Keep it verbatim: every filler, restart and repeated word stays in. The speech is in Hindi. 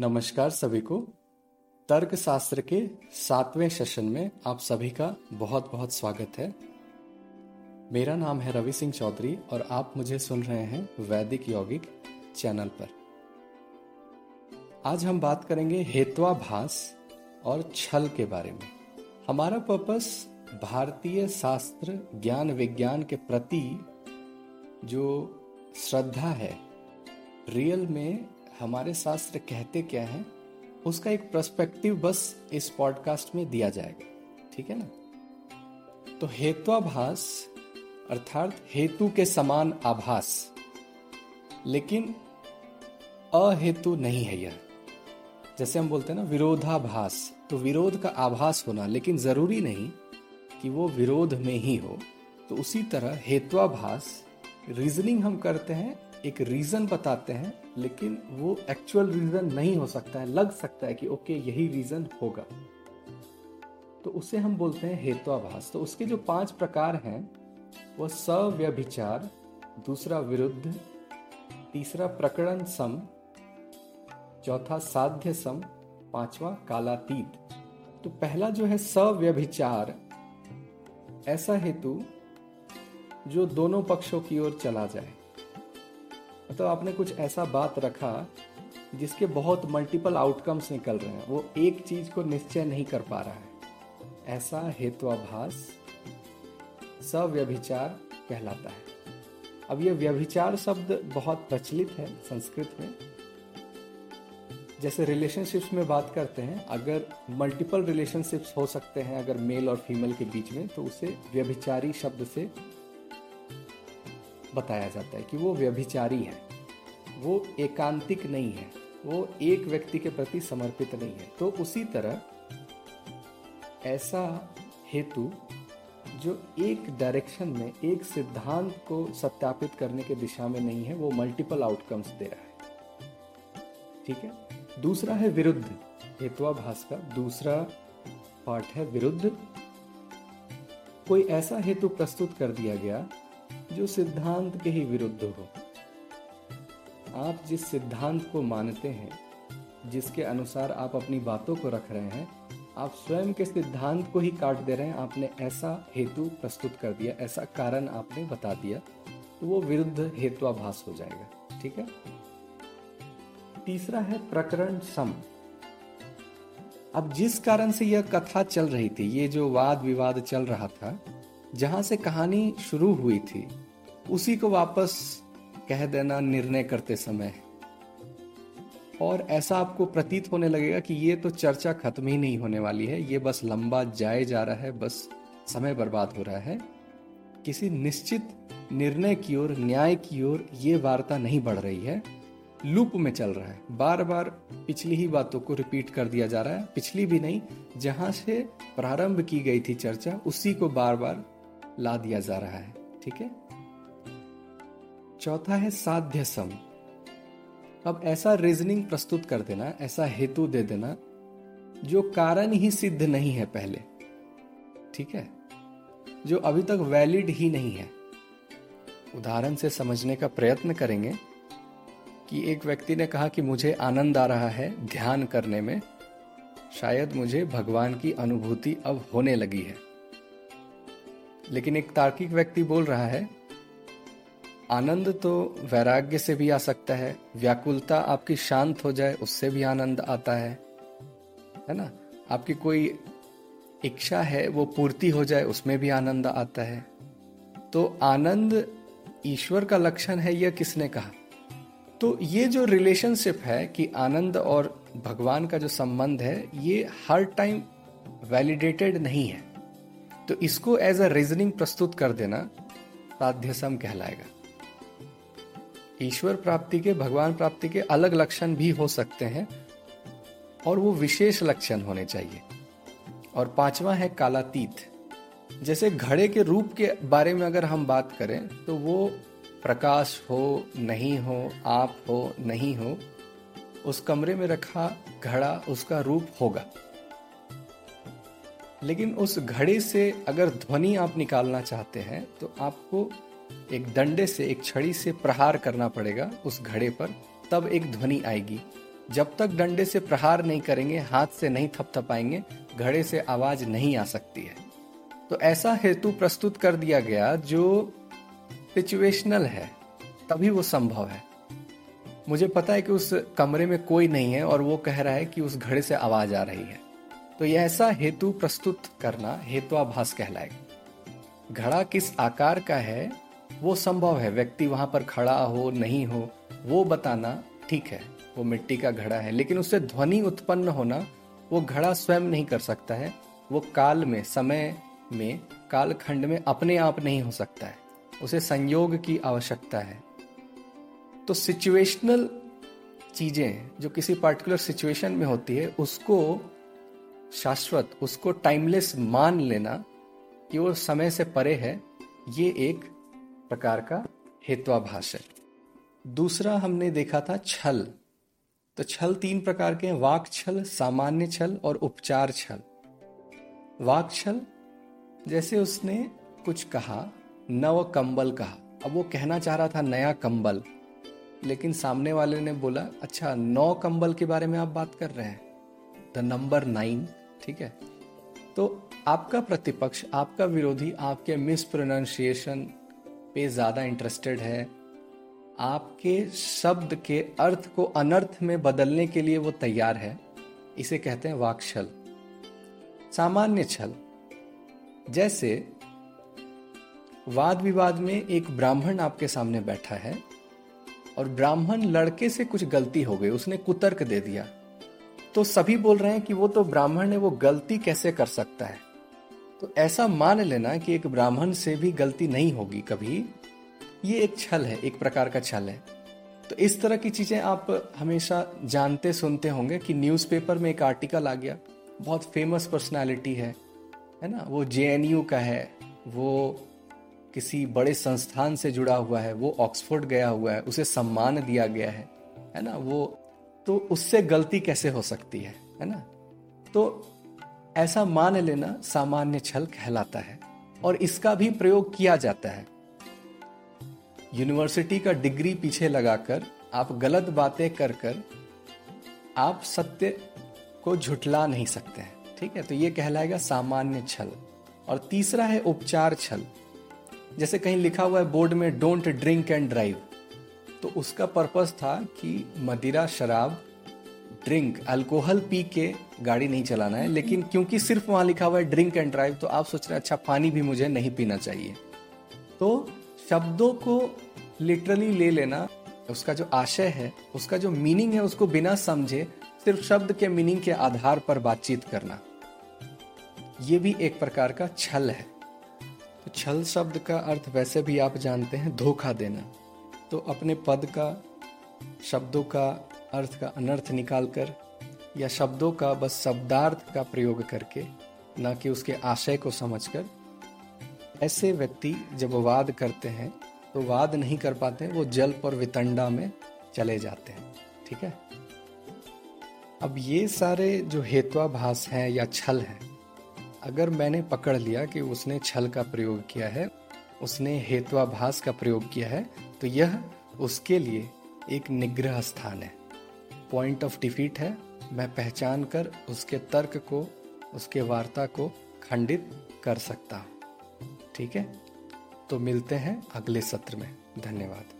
नमस्कार सभी को। तर्क शास्त्र के सातवें सेशन में आप सभी का बहुत बहुत स्वागत है। मेरा नाम है रवि सिंह चौधरी और आप मुझे सुन रहे हैं वैदिक यौगिक चैनल पर। आज हम बात करेंगे हेत्वाभास और छल के बारे में। हमारा पर्पस भारतीय शास्त्र ज्ञान विज्ञान के प्रति जो श्रद्धा है, रियल में हमारे शास्त्र कहते क्या हैं, उसका एक पर्सपेक्टिव बस इस पॉडकास्ट में दिया जाएगा, ठीक है ना। तो हेत्वाभास अर्थात हेतु के समान आभास, लेकिन अहेतु नहीं है यह। जैसे हम बोलते हैं ना विरोधाभास, तो विरोध का आभास होना, लेकिन जरूरी नहीं कि वो विरोध में ही हो। तो उसी तरह हेत्वाभास रीजनिंग हम करते हैं, एक रीजन बताते हैं, लेकिन वो एक्चुअल रीजन नहीं हो सकता है। लग सकता है कि ओके यही रीजन होगा, तो उसे हम बोलते हैं हेत्वाभास। तो उसके जो पांच प्रकार हैं वो सव्यभिचार, दूसरा विरुद्ध, तीसरा प्रकरण सम, चौथा साध्यसम, पांचवा कालातीत। तो पहला जो है सव्यभिचार, ऐसा हेतु जो दोनों पक्षों की ओर चला जाए। तो आपने कुछ ऐसा बात रखा जिसके बहुत मल्टीपल आउटकम्स निकल रहे हैं, वो एक चीज को निश्चय नहीं कर पा रहा है, ऐसा हेत्वाभास सव्यभिचार कहलाता है। अब ये व्यभिचार शब्द बहुत प्रचलित है संस्कृत में। जैसे रिलेशनशिप्स में बात करते हैं, अगर मल्टीपल रिलेशनशिप्स हो सकते हैं अगर मेल और फीमेल के बीच में, तो उसे व्यभिचारी शब्द से बताया जाता है कि वो व्यभिचारी है, वो एकांतिक नहीं है, वो एक व्यक्ति के प्रति समर्पित नहीं है। तो उसी तरह ऐसा हेतु जो एक डायरेक्शन में, एक सिद्धांत को सत्यापित करने के दिशा में नहीं है, वो मल्टीपल आउटकम्स दे रहा है, ठीक है। दूसरा है विरुद्ध। हेत्वाभास का दूसरा पार्ट है विरुद्ध। कोई ऐसा हेतु प्रस्तुत कर दिया गया जो सिद्धांत के ही विरुद्ध हो। आप जिस सिद्धांत को मानते हैं, जिसके अनुसार आप अपनी बातों को रख रहे हैं, आप स्वयं के सिद्धांत को ही काट दे रहे हैं। आपने ऐसा हेतु प्रस्तुत कर दिया, ऐसा कारण आपने बता दिया, तो वो विरुद्ध हेत्वाभास हो जाएगा, ठीक है। तीसरा है प्रकरण सम। अब जिस कारण से यह कथा चल रही थी, ये जो वाद विवाद चल रहा था, जहां से कहानी शुरू हुई थी, उसी को वापस कह देना निर्णय करते समय, और ऐसा आपको प्रतीत होने लगेगा कि ये तो चर्चा खत्म ही नहीं होने वाली है, ये बस लंबा जाए जा रहा है, बस समय बर्बाद हो रहा है, किसी निश्चित निर्णय की ओर, न्याय की ओर ये वार्ता नहीं बढ़ रही है, लूप में चल रहा है, बार बार पिछली ही बातों को रिपीट कर दिया जा रहा है। पिछली भी नहीं, जहां से प्रारंभ की गई थी चर्चा, उसी को बार बार ला दिया जा रहा है, ठीक है। चौथा है साध्यसम। अब ऐसा रीजनिंग प्रस्तुत कर देना, ऐसा हेतु दे देना जो कारण ही सिद्ध नहीं है पहले, ठीक है, जो अभी तक वैलिड ही नहीं है। उदाहरण से समझने का प्रयत्न करेंगे कि एक व्यक्ति ने कहा कि मुझे आनंद आ रहा है ध्यान करने में, शायद मुझे भगवान की अनुभूति अब होने लगी है, लेकिन एक तार्किक व्यक्ति बोल रहा है आनंद तो वैराग्य से भी आ सकता है, व्याकुलता आपकी शांत हो जाए उससे भी आनंद आता है, है ना। आपकी कोई इच्छा है वो पूर्ति हो जाए उसमें भी आनंद आता है। तो आनंद ईश्वर का लक्षण है यह किसने कहा। तो ये जो रिलेशनशिप है कि आनंद और भगवान का जो संबंध है, ये हर टाइम वैलिडेटेड नहीं है, तो इसको एज अ रीजनिंग प्रस्तुत कर देना साध्यसम कहलाएगा। ईश्वर प्राप्ति के, भगवान प्राप्ति के अलग लक्षण भी हो सकते हैं और वो विशेष लक्षण होने चाहिए। और पांचवा है कालातीत। जैसे घड़े के रूप के बारे में अगर हम बात करें, तो वो प्रकाश हो नहीं हो, आप हो नहीं हो, उस कमरे में रखा घड़ा उसका रूप होगा, लेकिन उस घड़े से अगर ध्वनि आप निकालना चाहते हैं तो आपको एक डंडे से, एक छड़ी से प्रहार करना पड़ेगा उस घड़े पर, तब एक ध्वनि आएगी। जब तक डंडे से प्रहार नहीं करेंगे, हाथ से नहीं थपथपाएंगे, घड़े से आवाज नहीं आ सकती है। तो ऐसा हेतु प्रस्तुत कर दिया गया जो सिचुएशनल है, तभी वो संभव है। मुझे पता है कि उस कमरे में कोई नहीं है और वो कह रहा है कि उस घड़े से आवाज आ रही है, तो यह ऐसा हेतु प्रस्तुत करना हेत्वाभास कहलाएगा। घड़ा किस आकार का है वो संभव है, व्यक्ति वहां पर खड़ा हो नहीं हो वो बताना ठीक है, वो मिट्टी का घड़ा है, लेकिन उससे ध्वनि उत्पन्न होना वो घड़ा स्वयं नहीं कर सकता है, वो काल में, समय में, कालखंड में अपने आप नहीं हो सकता है, उसे संयोग की आवश्यकता है। तो सिचुएशनल चीजें जो किसी पर्टिकुलर सिचुएशन में होती है, उसको शाश्वत, उसको टाइमलेस मान लेना कि वो समय से परे है, ये एक प्रकार का हेत्वाभास है। दूसरा हमने देखा था छल। तो छल तीन प्रकार के हैं, वाक छल, सामान्य छल और उपचार छल। वाक छल, जैसे उसने कुछ कहा, नव कंबल कहा, अब वो कहना चाह रहा था नया कंबल, लेकिन सामने वाले ने बोला अच्छा नौ कंबल के बारे में आप बात कर रहे हैं, द नंबर नाइन, ठीक है। तो आपका प्रतिपक्ष, आपका विरोधी आपके मिस प्रोनाउंसिएशन पे ज़्यादा इंटरेस्टेड है, आपके शब्द के अर्थ को अनर्थ में बदलने के लिए वो तैयार है, इसे कहते हैं वाक छल। सामान्य छल, जैसे वाद विवाद में एक ब्राह्मण आपके सामने बैठा है और ब्राह्मण लड़के से कुछ गलती हो गई, उसने कुतर्क दे दिया, तो सभी बोल रहे हैं कि वो तो ब्राह्मण है, वो गलती कैसे कर सकता है। तो ऐसा मान लेना कि एक ब्राह्मण से भी गलती नहीं होगी कभी, ये एक छल है, एक प्रकार का छल है। तो इस तरह की चीजें आप हमेशा जानते सुनते होंगे कि न्यूज़पेपर में एक आर्टिकल आ गया, बहुत फेमस पर्सनालिटी है है ना, वो जे एन यू का है, वो किसी बड़े संस्थान से जुड़ा हुआ है, वो ऑक्सफोर्ड गया हुआ है, उसे सम्मान दिया गया है, है ना, वो तो उससे गलती कैसे हो सकती है, है ना। तो ऐसा मान लेना सामान्य छल कहलाता है और इसका भी प्रयोग किया जाता है। यूनिवर्सिटी का डिग्री पीछे लगाकर आप गलत बातें कर कर आप सत्य को झुठला नहीं सकते हैं, ठीक है। तो ये कहलाएगा सामान्य छल। और तीसरा है उपचार छल, जैसे कहीं लिखा हुआ है बोर्ड में डोंट ड्रिंक एंड ड्राइव, तो उसका पर्पस था कि मदिरा, शराब, ड्रिंक, अल्कोहल पी के गाड़ी नहीं चलाना है, लेकिन क्योंकि सिर्फ वहां लिखा हुआ है ड्रिंक एंड ड्राइव, तो आप सोच रहे अच्छा पानी भी मुझे नहीं पीना चाहिए। तो शब्दों को लिटरली ले लेना, उसका जो आशय है, उसका जो मीनिंग है, उसको बिना समझे सिर्फ शब्द के मीनिंग के आधार पर बातचीत करना, ये भी एक प्रकार का छल है। तो छल शब्द का अर्थ वैसे भी आप जानते हैं, धोखा देना। तो अपने पद का, शब्दों का अर्थ का अनर्थ निकाल कर या शब्दों का बस शब्दार्थ का प्रयोग करके, ना कि उसके आशय को समझकर, ऐसे व्यक्ति जब वाद करते हैं तो वाद नहीं कर पाते हैं, वो जल्प और वितंडा में चले जाते हैं, ठीक है। अब ये सारे जो हेत्वाभास हैं या छल हैं, अगर मैंने पकड़ लिया कि उसने छल का प्रयोग किया है, उसने हेत्वाभास का प्रयोग किया है, तो यह उसके लिए एक निग्रह स्थान है, पॉइंट ऑफ डिफीट है। मैं पहचान कर उसके तर्क को, उसके वार्ता को खंडित कर सकता हूँ, ठीक है। तो मिलते हैं अगले सत्र में, धन्यवाद।